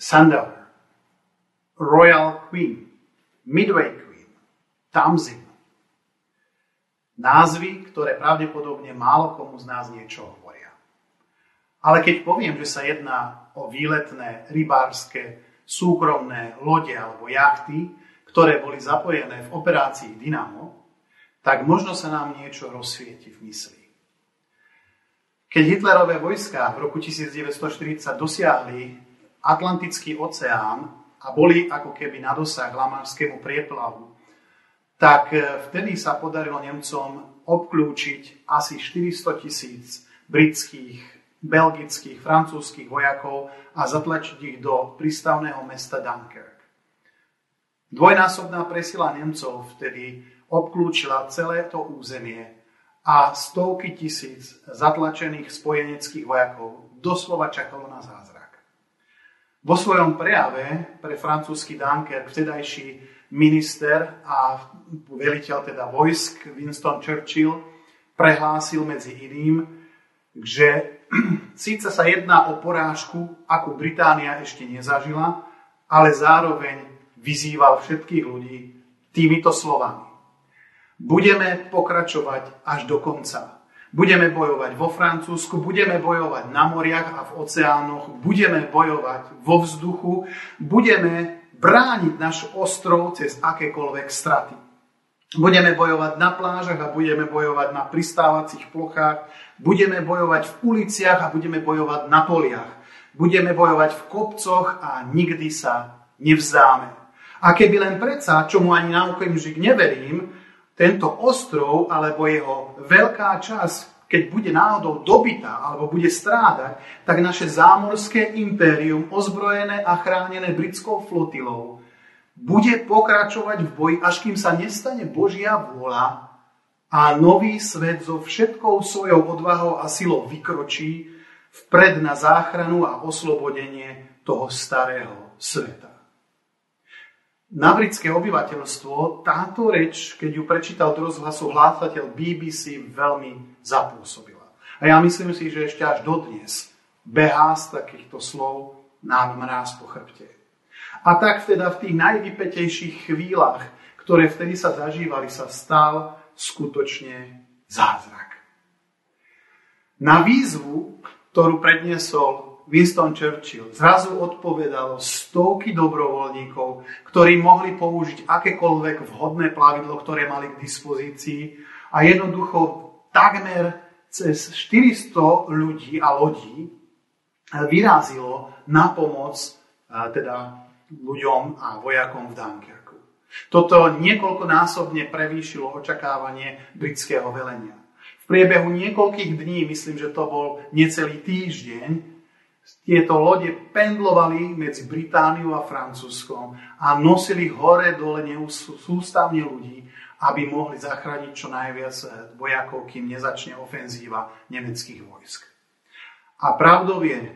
Sundell, Royal Queen, Midway Queen, Tamsin. Názvy, ktoré pravdepodobne málo komu z nás niečo hovoria. Ale keď poviem, že sa jedná o výletné, rybárske, súkromné lode alebo jachty, ktoré boli zapojené v operácii Dynamo, tak možno sa nám niečo rozsvieti v mysli. Keď Hitlerové vojská v roku 1940 dosiahli Atlantický oceán a boli ako keby na dosah Lamanšskému prieplavu, tak vtedy sa podarilo Nemcom obklúčiť asi 400,000 britských, belgických, francúzskych vojakov a zatlačiť ich do prístavného mesta Dunkirk. Dvojnásobná presila Nemcov vtedy obklúčila celé to územie a 100,000 zatlačených spojeneckých vojakov doslova čakalo na zázrak. Vo svojom prejave pre francúzsky Dunkirk vtedajší minister a veliteľ teda vojsk Winston Churchill prehlásil medzi iným, že síce sa jedná o porážku, akú Británia ešte nezažila, ale zároveň vyzýval všetkých ľudí týmito slovami. Budeme pokračovať až do konca. Budeme bojovať vo Francúzsku, budeme bojovať na moriach a v oceánoch, budeme bojovať vo vzduchu, budeme brániť náš ostrov cez akékoľvek straty. Budeme bojovať na plážach a budeme bojovať na pristávacích plochách, budeme bojovať v uliciach a budeme bojovať na poliach, budeme bojovať v kopcoch a nikdy sa nevzdáme. A keby len predsa, čomu ani na okamžik neverím, tento ostrov alebo jeho veľká časť, keď bude náhodou dobitá alebo bude strádať, tak naše zámorské impérium, ozbrojené a chránené britskou flotilou, bude pokračovať v boji, až kým sa nestane Božia vôľa a nový svet so všetkou svojou odvahou a silou vykročí vpred na záchranu a oslobodenie toho starého sveta. Na britské obyvateľstvo táto reč, keď ju prečítal do rozhlasu hlásateľ BBC, veľmi zapôsobila. A ja myslím si, že ešte až dodnes behá z takýchto slov nám mráz po chrbte. A tak teda v tých najvypätejších chvíľach, ktoré vtedy sa zažívali, sa stal skutočne zázrak. Na výzvu, ktorú predniesol Winston Churchill, zrazu odpovedalo 100 dobrovoľníkov, ktorí mohli použiť akékoľvek vhodné plavidlo, ktoré mali k dispozícii, a jednoducho takmer cez 400 ľudí a lodí vyrazilo na pomoc teda ľuďom a vojakom v Dunkirku. Toto niekoľkonásobne prevýšilo očakávanie britského velenia. V priebehu niekoľkých dní, myslím, že to bol necelý týždeň, tieto lode pendlovali medzi Britániou a Francúzskom a nosili hore dole sústavne ľudí, aby mohli zachrániť čo najviac vojakov, kým nezačne ofenzíva nemeckých vojsk. A pravdou je,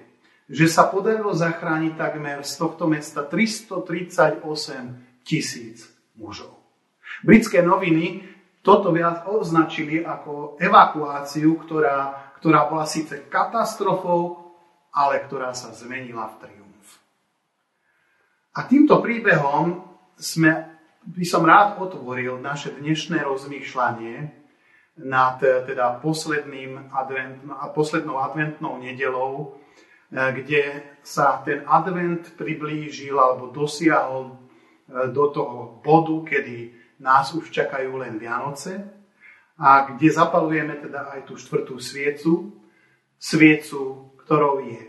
že sa podarilo zachrániť takmer z tohto mesta 338,000 mužov. Britské noviny toto viac označili ako evakuáciu, ktorá bola síce katastrofou, ale ktorá sa zmenila v triumf. A týmto príbehom by som rád otvoril naše dnešné rozmýšľanie nad teda poslednou adventnou nedeľou, kde sa ten advent priblížil alebo dosiahol do toho bodu, kedy nás už čakajú len Vianoce a kde zapalujeme teda aj tú štvrtú sviecu, ktorou je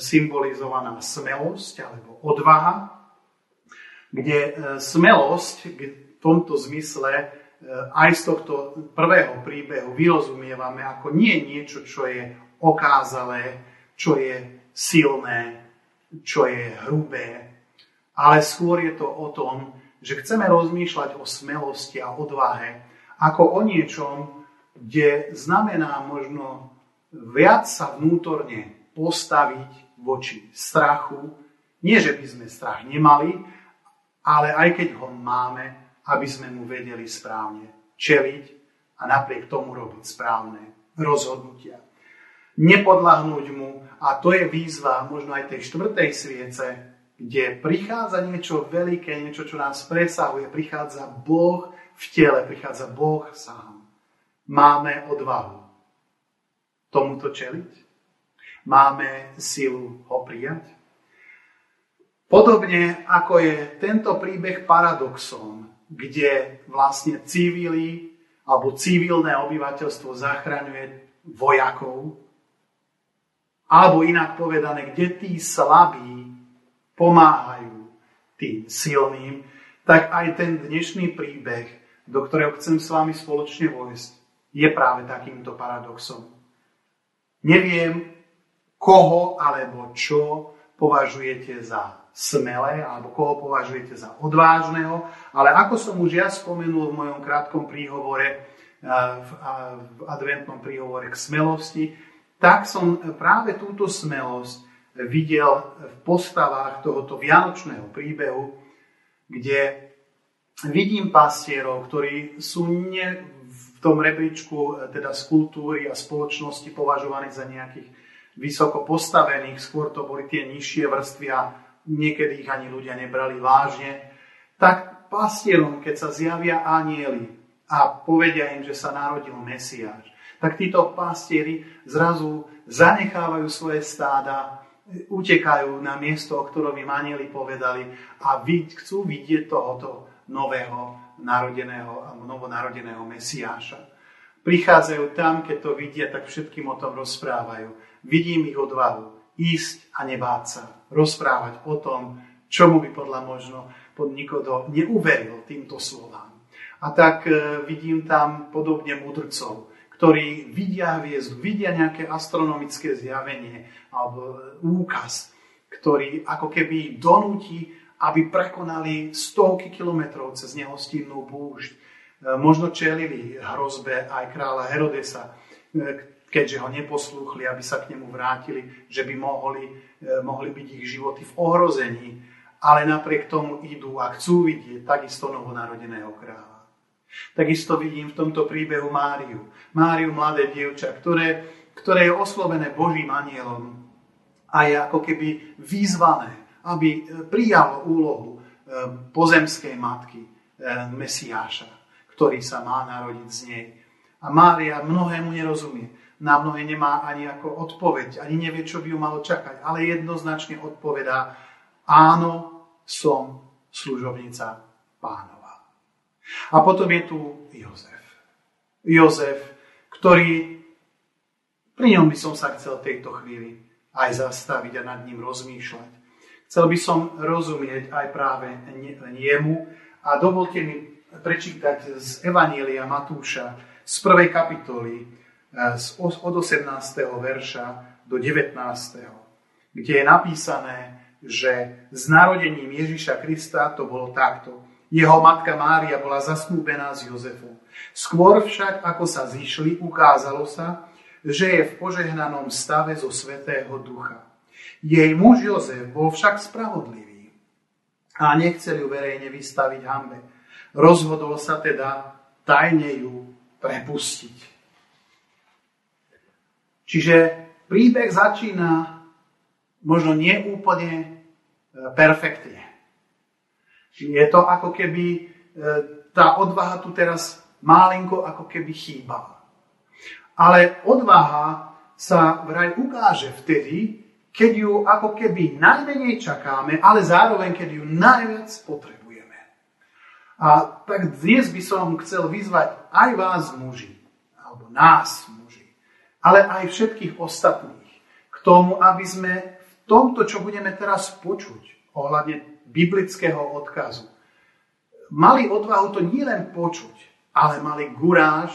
symbolizovaná smelosť alebo odvaha, kde smelosť v tomto zmysle aj z tohto prvého príbehu vyrozumievame ako nie niečo, čo je okázalé, čo je silné, čo je hrubé, ale skôr je to o tom, že chceme rozmýšľať o smelosti a odvahe ako o niečom, kde znamená možno viac sa vnútorne postaviť voči strachu. Nie, že by sme strach nemali, ale aj keď ho máme, aby sme mu vedeli správne čeliť a napriek tomu robiť správne rozhodnutia. Nepodľahnúť mu, a to je výzva možno aj tej štvrtej sviece, kde prichádza niečo veľké, niečo, čo nás presahuje. Prichádza Boh v tele, prichádza Boh sám. Máme odvahu tomuto čeliť. Máme silu ho prijať. Podobne ako je tento príbeh paradoxom, kde vlastne civili alebo civilné obyvateľstvo zachraňuje vojakov, alebo inak povedané, kde tí slabí pomáhajú tým silným, tak aj ten dnešný príbeh, do ktorého chcem s vami spoločne vojsť, je práve takýmto paradoxom. Neviem, koho alebo čo považujete za smelé, alebo koho považujete za odvážneho, ale ako som už ja spomenul v mojom krátkom príhovore, v adventnom príhovore k smelosti, tak som práve túto smelosť videl v postavách tohoto vianočného príbehu, kde vidím pastierov, ktorí sú v tom rebríčku teda z kultúry a spoločnosti považovaní za nejakých vysoko postavených, skôr to boli tie nižšie vrstvy a niekedy ich ani ľudia nebrali vážne, tak pastierom, keď sa zjavia anjeli a povedia im, že sa narodil Mesiáš, tak títo pastieri zrazu zanechávajú svoje stáda, utekajú na miesto, o ktorom im anjeli povedali a chcú vidieť tohoto novonarodeného Mesiáša. Prichádzajú tam, keď to vidia, tak všetkým o tom rozprávajú. Vidím ich odvahu ísť a nebáť sa, rozprávať o tom, čomu by podľa nikoho neuveril týmto slovám. A tak vidím tam podobne mudrcov, ktorí vidia hviezdu, vidia nejaké astronomické zjavenie alebo úkaz, ktorý ako keby ich donúti, aby prekonali stovky kilometrov cez nehostinnú púšť. Možno čelili hrozbe aj kráľa Herodesa, keďže ho neposlúchli, aby sa k nemu vrátili, že by mohli byť ich životy v ohrození, ale napriek tomu idú a chcú vidieť takisto novonarodeného kráľa. Takisto vidím v tomto príbehu Máriu, mladé dievča, ktoré je oslovené Božím anjelom a je ako keby vyzvané, aby prijalo úlohu pozemskej matky Mesiáša, ktorý sa má narodiť z nej. A Mária mnohému nerozumie. Na mnohé nemá ani ako odpoveď, ani nevie, čo by ju malo čakať, ale jednoznačne odpovedá: áno, som služobnica Pánova. A potom je tu Jozef. Jozef, ktorý, pri ňom by som sa chcel tejto chvíli aj zastaviť a nad ním rozmýšľať. Chcel by som rozumieť aj práve jemu a dovolte mi prečítať z Evanjelia Matúša z 1. kapitoly, od 18. verša do 19., kde je napísané, že s narodením Ježiša Krista to bolo takto. Jeho matka Mária bola zasnúbená s Jozefom. Skôr však, ako sa zišli, ukázalo sa, že je v požehnanom stave zo Svätého Ducha. Jej muž Jozef bol však spravodlivý a nechcel ju verejne vystaviť hanbe. Rozhodol sa teda tajne ju prepustiť. Čiže príbeh začína možno nie úplne perfektne. Je to ako keby tá odvaha tu teraz malinko ako keby chýbala. Ale odvaha sa vraj ukáže vtedy, keď ju ako keby najmenej čakáme, ale zároveň keď ju najviac potrebujeme. A tak dnes by som chcel vyzvať aj vás muži, alebo nás muži, ale aj všetkých ostatných k tomu, aby sme v tomto, čo budeme teraz počuť ohľadne biblického odkazu, mali odvahu to nielen počuť, ale mali guráž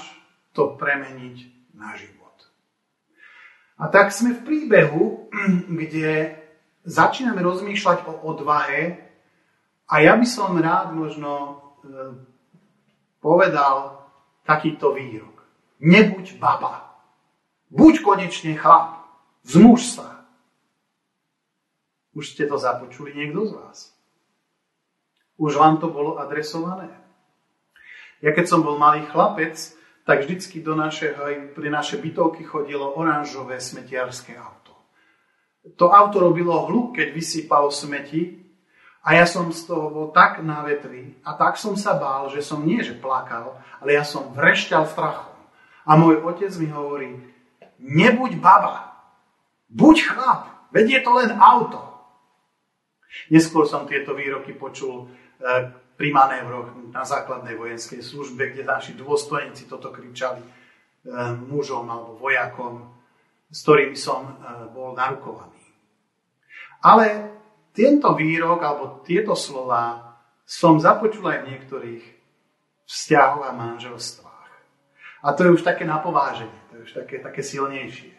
to premeniť na život. A tak sme v príbehu, kde začíname rozmýšľať o odvahe a ja by som rád možno povedal takýto výrok. Nebuď baba. Buď konečne chlap, vzmuž sa. Už ste to započuli niekto z vás? Už vám to bolo adresované? Ja keď som bol malý chlapec, tak vždycky pri naše bytovky chodilo oranžové smetiarské auto. To auto robilo hluk, keď vysypalo smeti A ja som z toho bol tak na vetvi a tak som sa bál, že som nie že plakal, ale ja som vrešťal strachom. A môj otec mi hovorí, nebuď baba, buď chlap, veď je to len auto. Neskôr som tieto výroky počul pri manévroch na základnej vojenskej službe, kde naši dôstojníci toto kričali mužom alebo vojakom, s ktorými som bol narukovaný. Ale tento výrok alebo tieto slova som započul aj v niektorých vzťahoch a manželstvách. A to je už také napováženie, to je už také silnejšie.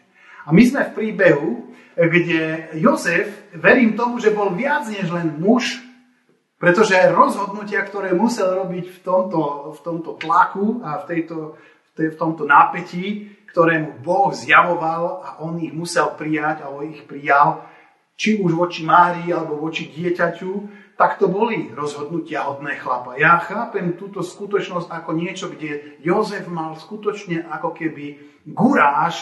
A my sme v príbehu, kde Jozef, verím tomu, že bol viac než len muž, pretože rozhodnutia, ktoré musel robiť v tomto tlaku a v tomto nápetí, ktorému Boh zjavoval a on ich musel prijať a on ich prijal, či už voči Márii, alebo voči dieťaťu, tak to boli rozhodnutia hodné chlapa. Ja chápem túto skutočnosť ako niečo, kde Jozef mal skutočne ako keby guráž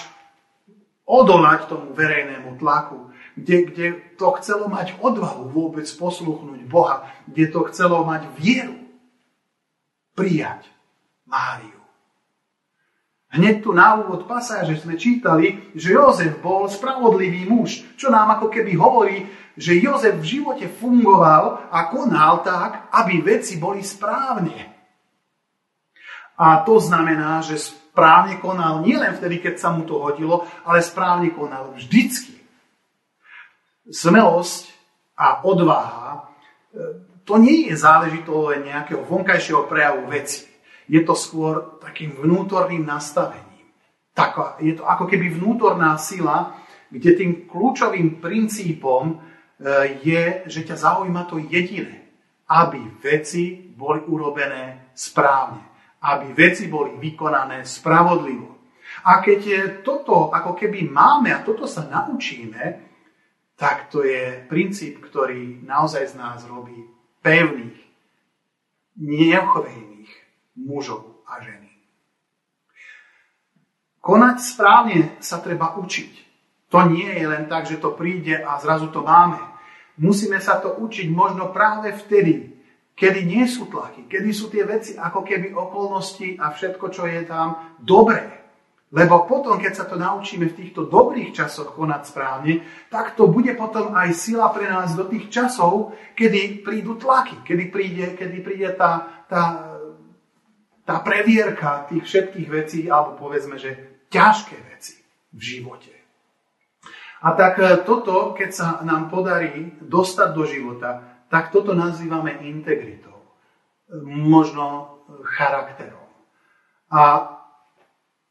odolať tomu verejnému tlaku, kde to chcelo mať odvahu vôbec posluchnúť Boha, kde to chcelo mať vieru prijať Máriu. Hneď tu na úvod pasáže sme čítali, že Jozef bol spravodlivý muž, čo nám ako keby hovorí, že Jozef v živote fungoval a konal tak, aby veci boli správne. A to znamená, že správne konal nielen vtedy, keď sa mu to hodilo, ale správne konal vždycky. Smelosť a odvaha, to nie je záležitosť nejakého vonkajšieho prejavu veci. Je to skôr takým vnútorným nastavením. Je to ako keby vnútorná sila, kde tým kľúčovým princípom je, že ťa zaujíma to jediné. Aby veci boli urobené správne. Aby veci boli vykonané spravodlivo. A keď je toto ako keby máme a toto sa naučíme, tak to je princíp, ktorý naozaj z nás robí pevných, neochvejných mužov a ženy. Konať správne sa treba učiť. To nie je len tak, že to príde a zrazu to máme. Musíme sa to učiť možno práve vtedy, kedy nie sú tlaky, kedy sú tie veci ako keby okolnosti a všetko, čo je tam, dobré. Lebo potom, keď sa to naučíme v týchto dobrých časoch konať správne, tak to bude potom aj sila pre nás do tých časov, kedy prídu tlaky, kedy príde tá previerka tých všetkých vecí, alebo povedzme, že ťažké veci v živote. A tak toto, keď sa nám podarí dostať do života, tak toto nazývame integritou. Možno charakterom. A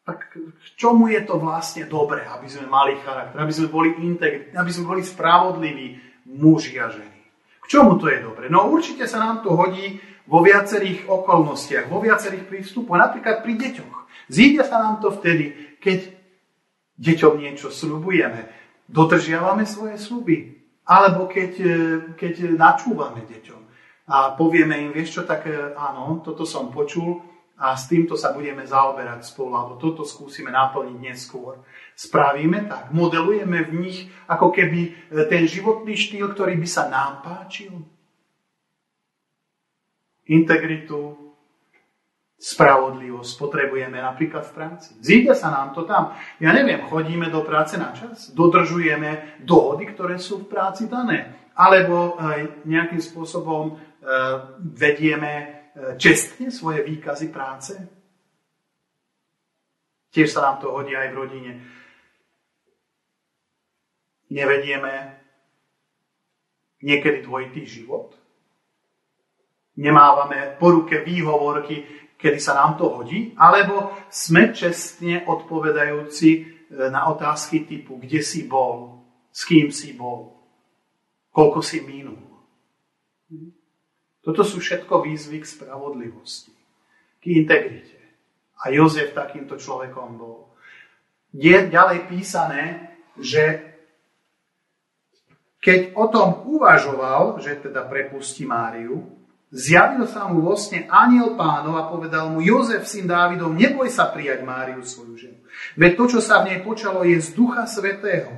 tak k čomu je to vlastne dobré, aby sme mali charakter, aby sme boli integritní, aby sme boli spravodliví muži a ženy? K čomu to je dobré? No určite sa nám to hodí vo viacerých okolnostiach, vo viacerých prístupoch, napríklad pri deťoch. Zíde sa nám to vtedy, keď deťom niečo sľubujeme, dodržiavame svoje sľuby, alebo keď načúvame deťom a povieme im, vieš čo, tak áno, toto som počul a s týmto sa budeme zaoberať spolu, alebo toto skúsime naplniť neskôr. Spravíme tak, modelujeme v nich ako keby ten životný štýl, ktorý by sa nám páčil. Integritu, spravodlivosť potrebujeme napríklad v práci. Zíde sa nám to tam. Ja neviem, chodíme do práce na čas, dodržujeme dohody, ktoré sú v práci dané. Alebo nejakým spôsobom vedieme čestne svoje výkazy práce. Tiež sa nám to hodí aj v rodine. Nevedieme niekedy dvojitý život. Nemávame po ruke výhovorky, kedy sa nám to hodí, alebo sme čestne odpovedajúci na otázky typu, kde si bol, s kým si bol, koľko si minul. Toto sú všetko výzvy k spravodlivosti, k integrite. A Jozef takýmto človekom bol. Je ďalej písané, že keď o tom uvažoval, že teda prepustí Máriu, zjavil sa mu vo sne anjel Pánov a povedal mu, Jozef, syn Dávidov, neboj sa prijať Máriu, svoju ženu. Veď to, čo sa v nej počalo, je z Ducha Svätého.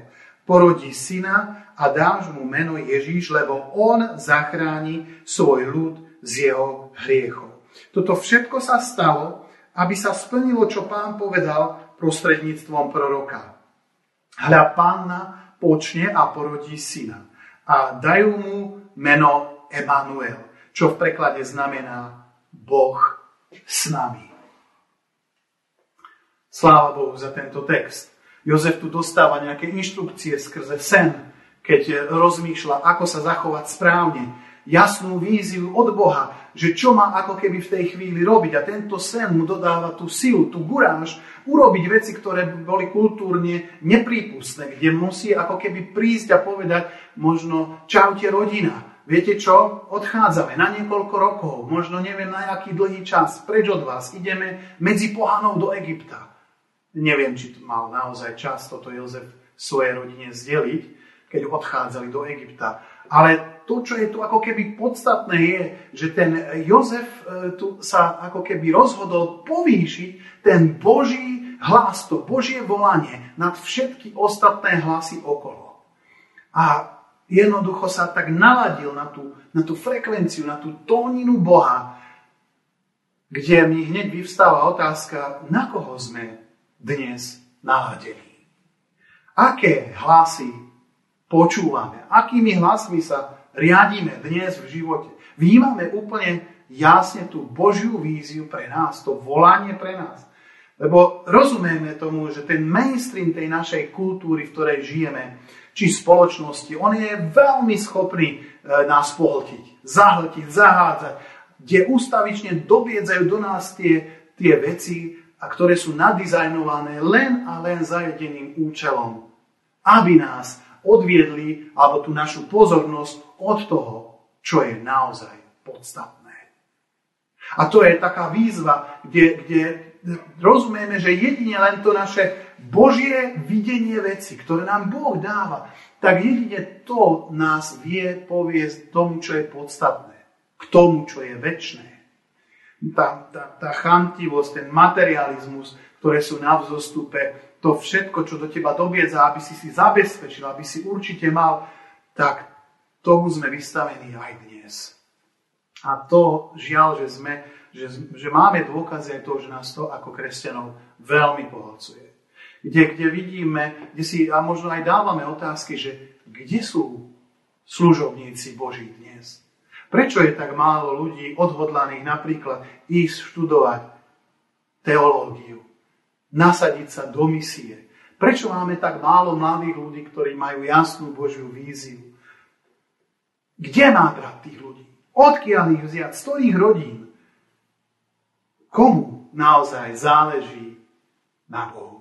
Porodí syna a dáš mu meno Ježíš, lebo on zachráni svoj ľud z jeho hriechov. Toto všetko sa stalo, aby sa splnilo, čo Pán povedal prostredníctvom proroka. Hľa, Panna počne a porodí syna a dajú mu meno Emanuel, čo v preklade znamená Boh s nami. Sláva Bohu za tento text. Jozef tu dostáva nejaké inštrukcie skrze sen, keď rozmýšľa, ako sa zachovať správne. Jasnú víziu od Boha, že čo má ako keby v tej chvíli robiť. A tento sen mu dodáva tú silu, tú guráž, urobiť veci, ktoré boli kultúrne neprípustné, kde musí ako keby prísť a povedať možno čaute rodina. Viete čo? Odchádzame na niekoľko rokov, možno neviem na aký dlhý čas, preč od vás, ideme medzi pohanou do Egypta. Neviem, či mal naozaj čas toto Jozef svojej rodine zdeliť, keď odchádzali do Egypta. Ale to, čo je tu ako keby podstatné, je, že ten Jozef tu sa ako keby rozhodol povýšiť ten Boží hlas, to Božie volanie nad všetky ostatné hlasy okolo. A jednoducho sa tak naladil na tú frekvenciu, na tú tóninu Boha, kde mi hneď vyvstáva otázka, na koho sme dnes naladení. Aké hlasy počúvame? Akými hlasmi sa riadíme dnes v živote? Vnímame úplne jasne tú Božiu víziu pre nás, to volanie pre nás. Lebo rozumieme tomu, že ten mainstream tej našej kultúry, v ktorej žijeme, či spoločnosti, on je veľmi schopný nás pohltiť, zahltiť, zahádzať, kde ustavične dobiedzajú do nás tie veci, a ktoré sú nadizajnované len a len za jediným účelom, aby nás odviedli alebo tú našu pozornosť od toho, čo je naozaj podstatné. A to je taká výzva, kde rozumieme, že jedine len to naše Božie videnie veci, ktoré nám Boh dáva, tak jedine to nás vie poviesť tomu, čo je podstatné, k tomu, čo je večné. Tá chamtivosť, ten materializmus, ktoré sú na vzostupe, to všetko, čo do teba dobiedza, aby si zabezpečil, aby si určite mal, tak tomu sme vystavení aj dnes. A to žiaľ, že máme dôkazy aj toho, že nás to ako kresťanov veľmi pohľcuje. Kde vidíme, kde si a možno aj dávame otázky, že kde sú služobníci Boží dnes? Prečo je tak málo ľudí odhodlaných napríklad ísť študovať teológiu, nasadiť sa do misie? Prečo máme tak málo mladých ľudí, ktorí majú jasnú Božiu víziu? Kde nábrať tých ľudí? Odkiaľ ich vziať? Z ktorých rodín? Komu naozaj záleží na Bohu?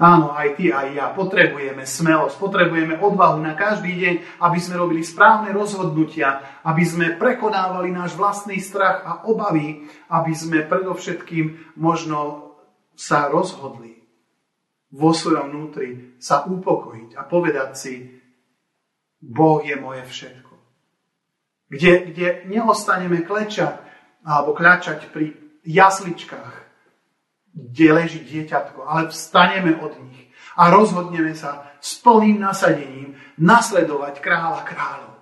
Áno, aj ty, aj ja potrebujeme smelosť, potrebujeme odvahu na každý deň, aby sme robili správne rozhodnutia, aby sme prekonávali náš vlastný strach a obavy, aby sme predovšetkým možno sa rozhodli vo svojom vnútri sa upokojiť a povedať si, Boh je moje všetko. Kde neostaneme klečať alebo kľačať pri jasličkách, kde leží dieťatko, ale vstaneme od nich a rozhodneme sa s plným nasadením nasledovať kráľa kráľov.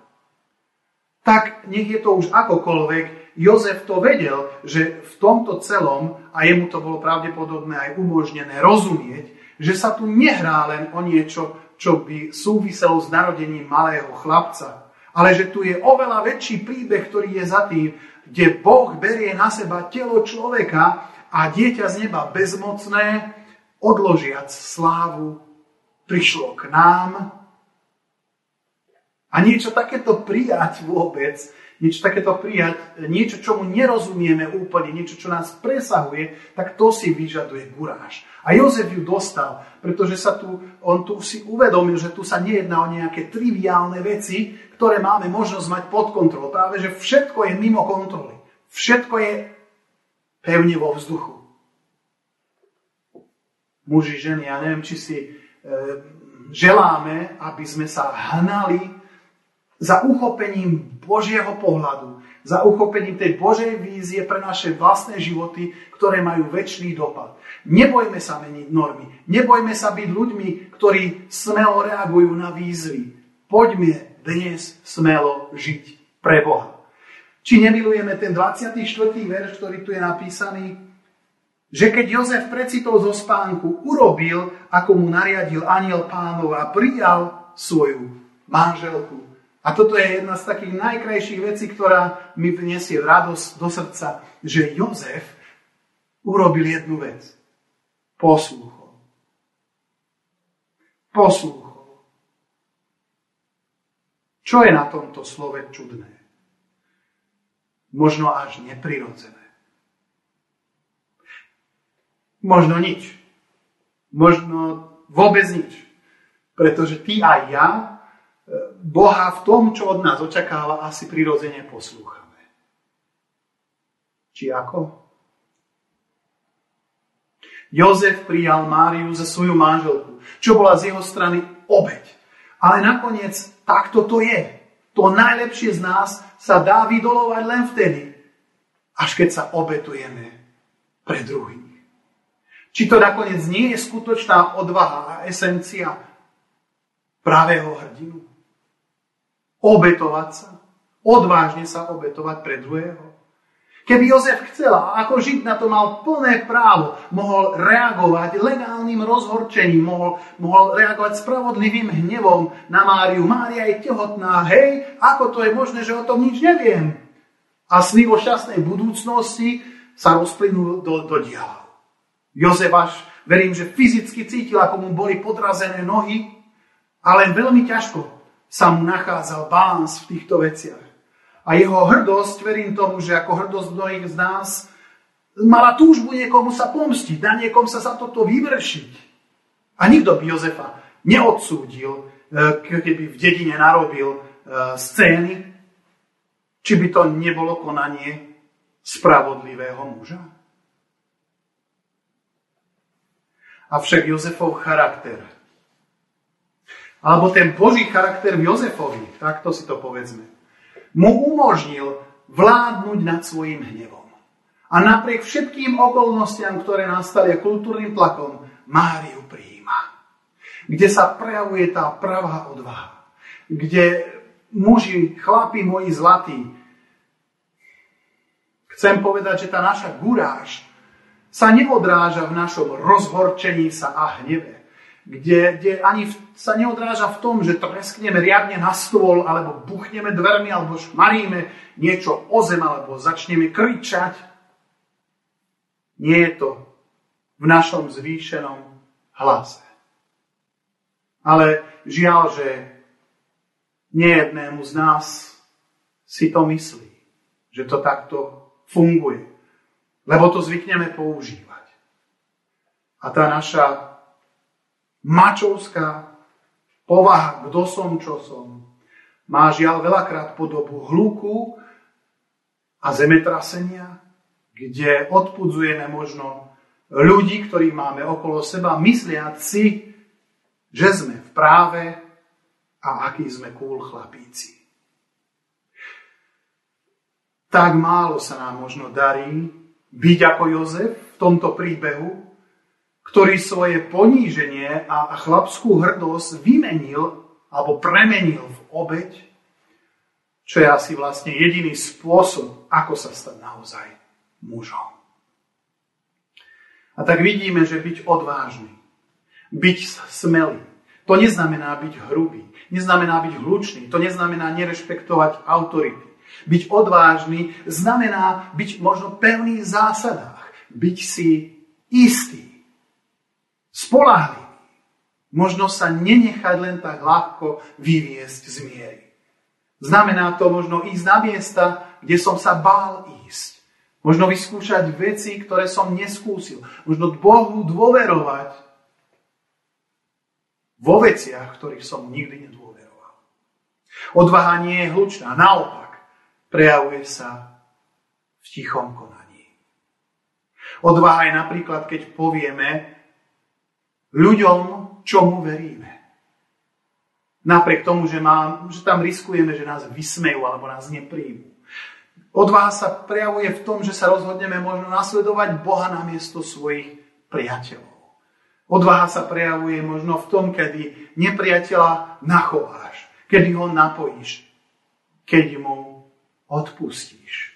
Tak nech je to už akokoľvek, Jozef to vedel, že v tomto celom, a jemu to bolo pravdepodobné aj umožnené rozumieť, že sa tu nehrá len o niečo, čo by súviselo s narodením malého chlapca, ale že tu je oveľa väčší príbeh, ktorý je za tým, kde Boh berie na seba telo človeka a dieťa z neba bezmocné, odložiac slávu, prišlo k nám. A niečo takéto prijať vôbec, niečo, čomu nerozumieme úplne, niečo, čo nás presahuje, tak to si vyžaduje guráž. A Jozef ju dostal, pretože on tu si uvedomil, že tu sa nejedná o nejaké triviálne veci, ktoré máme možnosť mať pod kontrolou. Práve, že všetko je mimo kontroly. Všetko je pevne vo vzduchu. Muži, ženy, ja neviem, či si želáme, aby sme sa hnali za uchopením Božieho pohľadu, za uchopením tej Božej vízie pre naše vlastné životy, ktoré majú večný dopad. Nebojme sa meniť normy, nebojme sa byť ľuďmi, ktorí smelo reagujú na výzvy. Poďme dnes smelo žiť pre Boha. Či nemilujeme ten 24. verš, ktorý tu je napísaný, že keď Jozef precitol zo spánku, urobil, ako mu nariadil anjel Pánov a prijal svoju manželku. A toto je jedna z takých najkrajších vecí, ktorá mi vniesie radosť do srdca, že Jozef urobil jednu vec. Poslúchol. Poslúchol. Čo je na tomto slove čudné? Možno až neprirodzené. Možno nič. Možno vôbec nič. Pretože ty a ja Boha v tom, čo od nás očakáva, asi prirodzene poslúchame. Či ako? Jozef prijal Máriu za svoju manželku, čo bola z jeho strany obeť. Ale nakoniec takto to je. To najlepšie z nás sa dá vydolovať len vtedy, až keď sa obetujeme pre druhých. Či to nakoniec nie je skutočná odvaha a esencia pravého hrdinu? Obetovať sa. Odvážne sa obetovať pre druhého. Keby Jozef chcel, a ako Žid na to mal plné právo, mohol reagovať legálnym rozhorčením, mohol reagovať spravodlivým hnevom na Máriu. Mária je tehotná, hej, ako to je možné, že o tom nič neviem? A sny o šťastnej budúcnosti sa rozplynul do diaľa. Jozef až, verím, že fyzicky cítil, ako mu boli podrazené nohy, ale veľmi ťažko sa mu nachádzal balans v týchto veciach. A jeho hrdosť, verím tomu, že ako hrdosť mnohých z nás, mala túžbu niekomu sa pomstiť, na niekom sa za toto vyvršiť. A nikto by Jozefa neodsúdil, keby v dedine narobil scény, či by to nebolo konanie spravodlivého muža. Avšak Jozefov charakter, alebo ten Boží charakter v Jozefovi, takto si to povedzme, mu umožnil vládnuť nad svojím hnevom. A napriek všetkým okolnostiam, ktoré nastali kultúrnym tlakom, Máriu prijíma. Kde sa prejavuje tá pravá odvaha. Kde muži, chlapi moji zlatí, chcem povedať, že tá naša guráž sa neodráža v našom rozhorčení sa a hneve. Kde ani sa neodráža v tom, že treskneme riadne na stôl, alebo buchneme dvermi, alebo šmaríme niečo o zem, alebo začneme kričať. Nie je to v našom zvýšenom hlase. Ale žiaľ, že nejednému z nás si to myslí, že to takto funguje, lebo to zvykneme používať. A tá naša mačovská povaha, kto som, čo som, má žiaľ veľakrát podobu hluku a zemetrasenia, kde odpudzujeme možno ľudí, ktorí máme okolo seba, mysliať si, že sme v práve a akí sme cool chlapíci. Tak málo sa nám možno darí byť ako Jozef v tomto príbehu, ktorý svoje poníženie a chlapskú hrdosť vymenil alebo premenil v obeť, čo je asi vlastne jediný spôsob, ako sa stať naozaj mužom. A tak vidíme, že byť odvážny, byť smelý, to neznamená byť hrubý, neznamená byť hlučný, to neznamená nerešpektovať autority. Byť odvážny znamená byť možno pevný v zásadách, byť si istý, spolahlivý. Možno sa nenechať len tak ľahko vyviesť z miery. Znamená to možno ísť na miesta, kde som sa bál ísť. Možno vyskúšať veci, ktoré som neskúsil. Možno Bohu dôverovať vo veciach, ktorých som nikdy nedôveroval. Odvaha nie je hlučná. Naopak, prejavuje sa v tichom konaní. Odvaha je napríklad, keď povieme ľuďom, čomu veríme. Napriek tomu, že tam riskujeme, že nás vysmejú alebo nás nepríjmu. Odvaha sa prejavuje v tom, že sa rozhodneme možno nasledovať Boha namiesto svojich priateľov. Odvaha sa prejavuje možno v tom, kedy nepriateľa nachováš, kedy ho napojíš, keď mu odpustíš.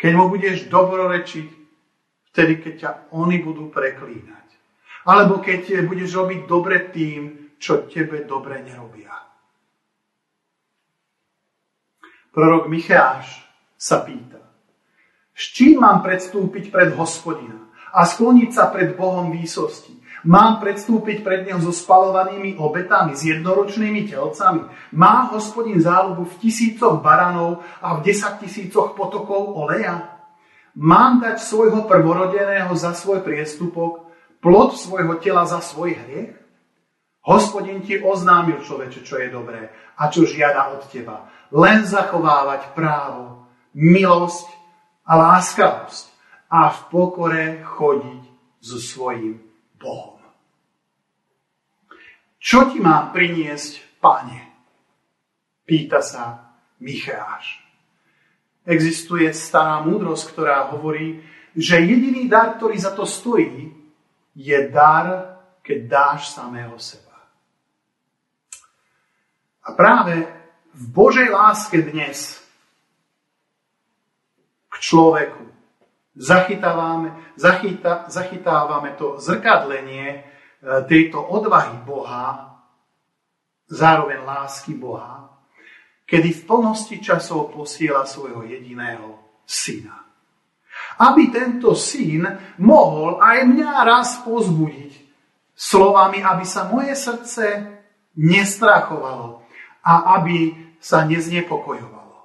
Keď mu budeš dobrorečiť, vtedy keď ťa oni budú preklínať. Alebo keď budeš robiť dobre tým, čo tebe dobre nerobia. Prorok Micháš sa pýta, s čím mám predstúpiť pred Hospodina a skloniť sa pred Bohom výsosti? Mám predstúpiť pred Neho so spalovanými obetami, s jednoročnými telcami? Má Hospodin záľubu v tisícoch baranov a v 10 000 potokov oleja? Mám dať svojho prvorodeného za svoj priestupok, plod svojho tela za svoj hriech? Hospodin ti oznámil, človeče, čo je dobré a čo žiada od teba. Len zachovávať právo, milosť a láskavosť a v pokore chodiť so svojím Bohom. Čo ti mám priniesť, Pane? Pýta sa Micháš. Existuje stará múdrosť, ktorá hovorí, že jediný dar, ktorý za to stojí, je dar, keď dáš samého seba. A práve v Božej láske dnes k človeku zachytávame to zrkadlenie tejto odvahy Boha, zároveň lásky Boha, kedy v plnosti časov posiela svojho jediného syna. Aby tento syn mohol aj mňa raz pozbudiť slovami, aby sa moje srdce nestrachovalo a aby sa neznepokojovalo.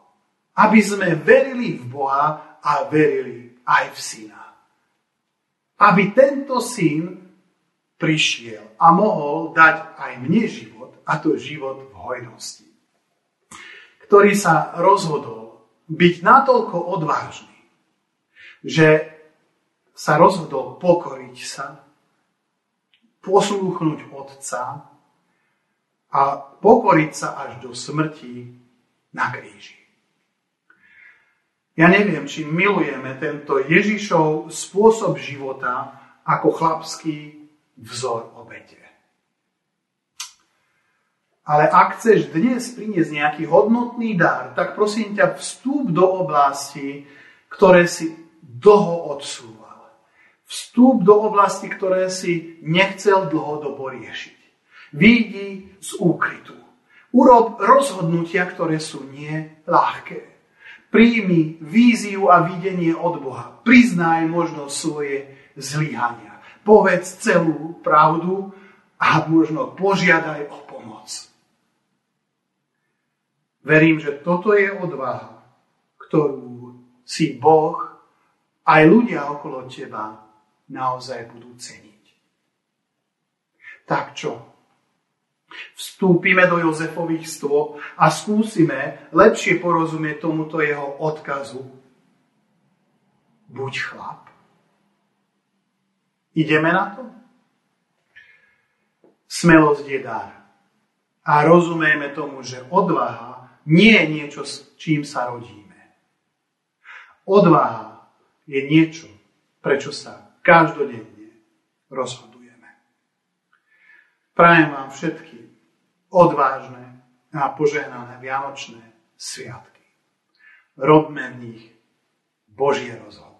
Aby sme verili v Boha a verili aj v syna. Aby tento syn prišiel a mohol dať aj mne život, a to život v hojnosti, ktorý sa rozhodol byť natoľko odvážny, že sa rozhodol pokoriť sa, poslúchnuť otca a pokoriť sa až do smrti na kríži. Ja neviem, či milujeme tento Ježišov spôsob života ako chlapský vzor obete. Ale ak chceš dnes priniesť nejaký hodnotný dar, tak prosím ťa, vstúp do oblasti, ktoré si dlho odsúval. Vstúp do oblasti, ktoré si nechcel dlhodobo riešiť. Vyjdi z úkrytu. Urob rozhodnutia, ktoré sú neľahké. Príjmi víziu a videnie od Boha. Priznaj možno svoje zlyhania. Povedz celú pravdu a možno požiadaj o pomoc. Verím, že toto je odvaha, ktorú si Boh aj ľudia okolo teba naozaj budú ceniť. Tak čo? Vstúpime do Jozefových stôp a skúsime lepšie porozumieť tomuto jeho odkazu. Buď chlap. Ideme na to? Smelosť je dar. A rozumejme tomu, že odvaha nie je niečo, s čím sa rodíme. Odvaha je niečo, prečo sa každodenne rozhodujeme. Prajem vám všetkým odvážne a požehnané Vianočné sviatky. Robme v nich Božie rozhodnutia.